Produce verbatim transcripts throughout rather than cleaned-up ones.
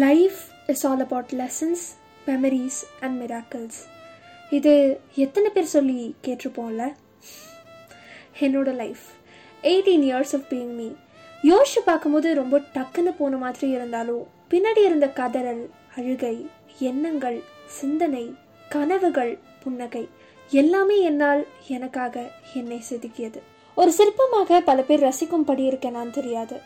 Life is all about lessons, memories and miracles. இது எத்தனை பேர் சொல்லி கேட்டிருப்போம்ல. என்னோடய life eighteen years of being me யோசிச்சு பார்க்கும்போது ரொம்ப டக்குன்னு போன மாதிரி இருந்தாலும் பின்னாடி இருந்த கதறல், அழுகை, எண்ணங்கள், சிந்தனை, கனவுகள், புன்னகை எல்லாமே என்னால் எனக்காக என்னை செதுக்கியது. ஒரு சிற்பமாக பல பேர் ரசிக்கும்படி இருக்கேன் நான் தெரியாது,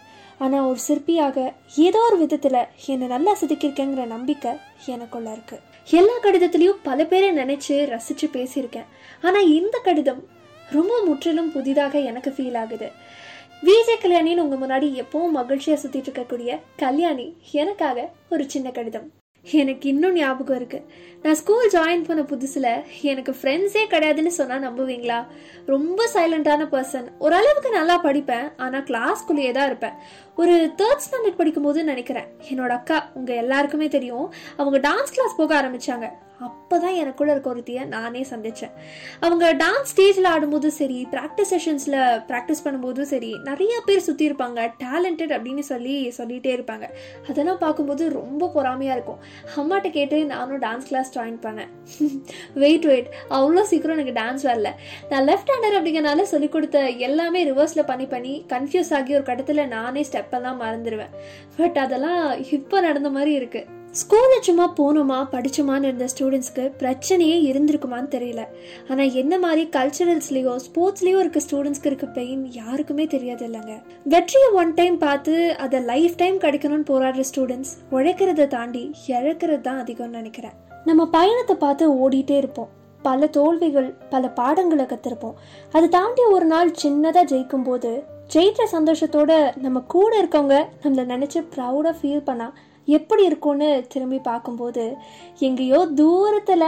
ஆனால் ஒரு சிற்பியாக ஏதோ ஒரு விதத்தில் என்னை நல்லா செதுக்கியிருக்கேங்கிற நம்பிக்கை எனக்குள்ள இருக்குது. எல்லா கடிதத்துலேயும் பல பேரை நினச்சி ரசித்து பேசியிருக்கேன், ஆனால் இந்த கடிதம் ரொம்ப முற்றிலும் புதிதாக எனக்கு ஃபீல் ஆகுது. விஜய் கல்யாணின்னு உங்கள் முன்னாடி எப்பவும் மகிழ்ச்சியாக சுற்றிட்டு இருக்கக்கூடிய கல்யாணி எனக்காக ஒரு சின்ன கடிதம். எனக்கு இன்னும் ஞாபகம் இருக்குது, நான் ஸ்கூல் ஜாயின் பண்ண புதுசில் எனக்கு ஃப்ரெண்ட்ஸே கிடையாதுன்னு சொன்னால் நம்புவீங்களா? ரொம்ப சைலண்டான பர்சன், ஓரளவுக்கு நல்லா படிப்பேன், ஆனால் கிளாஸ்குள்ளேயே தான் இருப்பேன். ஒரு தேர்ட் ஸ்டாண்டர்ட் படிக்கும்போது நினைக்கிறேன், என்னோட அக்கா உங்கள் எல்லாருக்குமே தெரியும், அவங்க டான்ஸ் கிளாஸ் போக ஆரம்பித்தாங்க. அப்போ தான் எனக்குள்ளே இருக்க ஒருத்தியை நானே சந்தித்தேன். அவங்க டான்ஸ் ஸ்டேஜில் ஆடும்போதும் சரி, ப்ராக்டிஸ் செஷன்ஸில் ப்ராக்டிஸ் பண்ணும்போதும் சரி, நிறையா பேர் சுற்றி இருப்பாங்க டேலண்டட் அப்படின்னு சொல்லி சொல்லிகிட்டே இருப்பாங்க. அதெல்லாம் பார்க்கும்போது ரொம்ப பொறாமையாக இருக்கும். அம்மாட்ட கேட்டு நானும் டான்ஸ் கிளாஸ் ஜாயின் பண்ணேன். வெயிட் வெயிட் அவ்வளோ சீக்கிரம் எனக்கு டான்ஸ் வரல. நான் லெஃப்ட் ஹேண்டர் அப்படிங்கிறனால சொல்லிக் கொடுத்த எல்லாமே ரிவர்ஸில் பண்ணி பண்ணி கன்ஃபியூஸ் ஆகி ஒரு கட்டத்தில் நானே ஸ்டெப்பெல்லாம் மறந்துடுவேன். பட் அதெல்லாம் இப்போ நடந்த மாதிரி இருக்குது. ஸ்கூலில் சும்மா போகணுமா படித்தோமான்னு இருந்த ஸ்டூடெண்ட்ஸ்க்கு பிரச்சனையே இருந்திருக்குமான்னு தெரியல, ஆனால் என்ன மாதிரி கல்ச்சுரல்ஸ்லேயோ ஸ்போர்ட்ஸ்லேயோ இருக்க ஸ்டூடெண்ட்ஸ்க்கு இருக்க பெயின் யாருக்குமே தெரியாது இல்லைங்க. வெற்றியை ஒன் டைம் பார்த்து அதை லைஃப் டைம் கிடைக்கணும்னு போராடுற ஸ்டூடெண்ட்ஸ் உழைக்கிறத தாண்டி இழக்கிறது தான் அதிகம்னு நினைக்கிறேன். நம்ம பயணத்தை பார்த்து ஓடிட்டே இருப்போம், பல தோல்விகள், பல பாடங்களை கற்றுருப்போம். அதை தாண்டி ஒரு நாள் சின்னதாக ஜெயிக்கும்போது ஜெயித்த சந்தோஷத்தோட நம்ம கூட இருக்கவங்க நம்மளை நினச்சி ப்ரௌடாக ஃபீல் பண்ணால் எப்படி இருக்கும்னு திரும்பி பார்க்கும்போது எங்கேயோ தூரத்தில்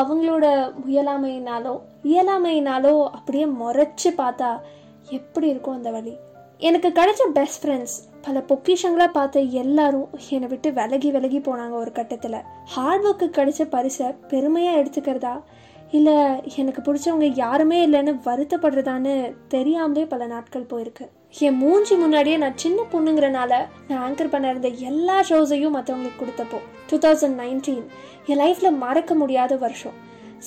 அவங்களோட முயலாமையினாலோ இயலாமையினாலோ அப்படியே முறைச்சி பார்த்தா எப்படி இருக்கும் அந்த வழி. எனக்கு கிடைச்ச பெஸ்ட் ஃப்ரெண்ட்ஸ், பல பொக்கிஷங்களாக பார்த்த எல்லாரும் என்னை விட்டு விலகி விலகி போனாங்க. ஒரு கட்டத்தில் ஹார்ட் ஒர்க்கு கிடைச்ச பரிசை பெருமையாக எடுத்துக்கிறதா, இல்லை எனக்கு பிடிச்சவங்க யாருமே இல்லைன்னு வருத்தப்படுறதான்னு தெரியாமலே பல நாட்கள் போயிருக்கு. என் மூஞ்சி முன்னாடியே நான் சின்ன பொண்ணுங்கிறனால நான் ஆங்கர் பண்ண இருந்த எல்லா ஷோஸையும் மற்றவங்களுக்கு கொடுத்தப்போ டூ தௌசண்ட் நைன்டீன் என் லைஃப்பில் மறக்க முடியாத வருஷம்.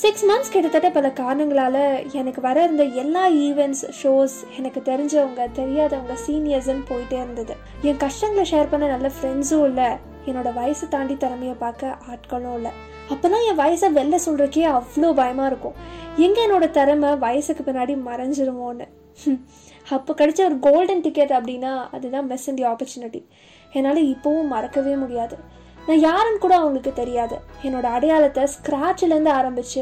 சிக்ஸ் மந்த்ஸ் கிட்டத்தட்ட பல காரணங்களால் எனக்கு வர இருந்த எல்லா ஈவெண்ட்ஸ், ஷோஸ், எனக்கு தெரிஞ்சவங்க, தெரியாதவங்க, சீனியர்ஸ்ன்னு போயிட்டே இருந்தது. என் கஷ்டங்களை ஷேர் பண்ண நல்ல ஃப்ரெண்ட்ஸும் இல்லை, என்னோட வயசை தாண்டி திறமையை பார்க்க ஆட்களும் இல்லை. அப்போல்லாம் என் வயசை வெளில சொல்கிறக்கே அவ்வளோ பயமாக இருக்கும், எங்கே என்னோடய திறமை வயசுக்கு பின்னாடி மறைஞ்சிருமோன்னு. அப்போ கிடைச்ச ஒரு கோல்டன் டிக்கெட் அப்படின்னா அதுதான் மிஸ் இண்டியா ஆப்பர்ச்சுனிட்டி. என்னால் இப்போவும் மறக்கவே முடியாது. நான் யாருன்னு கூட அவங்களுக்கு தெரியாது. என்னோடய அடையாளத்தை ஸ்க்ராட்சிலேருந்து ஆரம்பித்து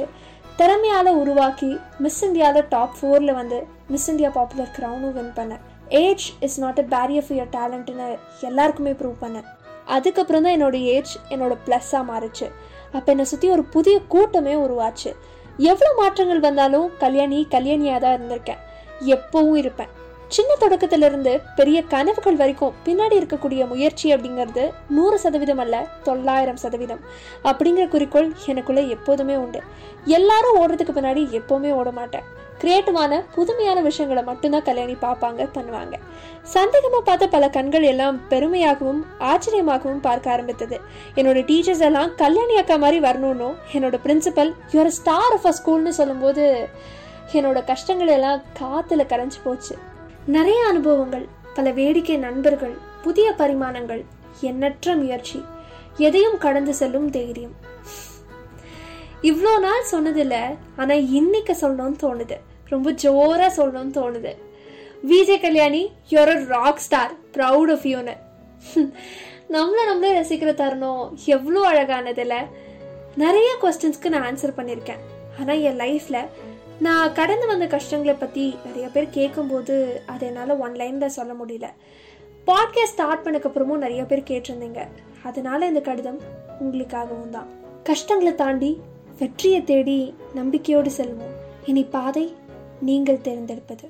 திறமையால் உருவாக்கி மிஸ் இந்தியாவில் டாப் ஃபோரில் வந்து மிஸ் இந்தியா பாப்புலர் க்ரௌனும் வின் பண்ணேன். Age is not a barrier for your டேலண்ட்னு எல்லாருக்குமே ப்ரூவ் பண்ணேன். அதுக்கப்புறம் தான் என்னோடய ஏஜ் என்னோடய ப்ளஸ்ஸாக மாறிச்சு. அப்போ என்னை சுற்றி ஒரு புதிய கூட்டமே உருவாச்சு. எவ்வளோ மாற்றங்கள் வந்தாலும் கல்யாணி கல்யாணியாக தான் இருந்திருக்கேன், எப்பவும் இருப்பேன். சின்ன தொடக்கத்திலிருந்து பெரிய கனவுகள் வரைக்கும் பின்னாடி இருக்கக்கூடிய முயற்சி அப்படிங்கிறது நூறு சதவீதம் அல்ல, தொள்ளாயிரம் சதவீதம் அப்படிங்கிற குறிக்கோள் எனக்குள்ளே எப்போதுமே உண்டு. எல்லாரும் ஓடுறதுக்கு பின்னாடி எப்போவுமே ஓட மாட்டேன். கிரியேட்டிவான புதுமையான விஷயங்களை மட்டும்தான் கல்யாணி பார்ப்பாங்க, பண்ணுவாங்க. சந்தேகமாக பார்த்த பல கண்கள் எல்லாம் பெருமையாகவும் ஆச்சரியமாகவும் பார்க்க ஆரம்பித்தது. என்னோட டீச்சர்ஸ் எல்லாம் கல்யாணி அக்கா மாதிரி வரணும்னு, என்னோட principal you are a star of a ஸ்கூல்னு சொல்லும்போது என்னோட கஷ்டங்கள் எல்லாம் காற்றுல கரைஞ்சி போச்சு. நிறைய அனுபவங்கள், பல வேடிக்கை நண்பர்கள், புதிய பரிமாணங்கள், எண்ணற்ற முயற்சி, எதையும் கடந்து செல்லும் தைரியம். இவ்வளோ நாள் சொன்னதில்ல, ஆனால் இன்னைக்கு சொல்லணும்னு தோணுது, ரொம்ப ஜோராக சொல்லணும்னு தோணுது. Vijay Kalyani, you are a rock star, proud of யூன்னு. நம்மளை நம்மளே ரசிக்கிற தருணம் எவ்வளோ அழகானதில்லை. நிறைய கொஸ்டின்ஸ்க்கு நான் ஆன்சர் பண்ணியிருக்கேன், ஆனால் என் லைஃப்பில் நான் கடந்து வந்த கஷ்டங்களை பற்றி நிறைய பேர் கேட்கும்போது அதை என்னால் ஒன் லைனில் சொல்ல முடியல. பாட்காஸ்ட் ஸ்டார்ட் பண்ணக்கப்புறமும் நிறைய பேர் கேட்டிருந்தீங்க, அதனால இந்த கடிதம் உங்களுக்காகவும் தான். கஷ்டங்களை தாண்டி வெற்றியை தேடி நம்பிக்கையோடு செல்வோம். இனி பாதை நீங்கள் தேர்ந்தெடுப்பது.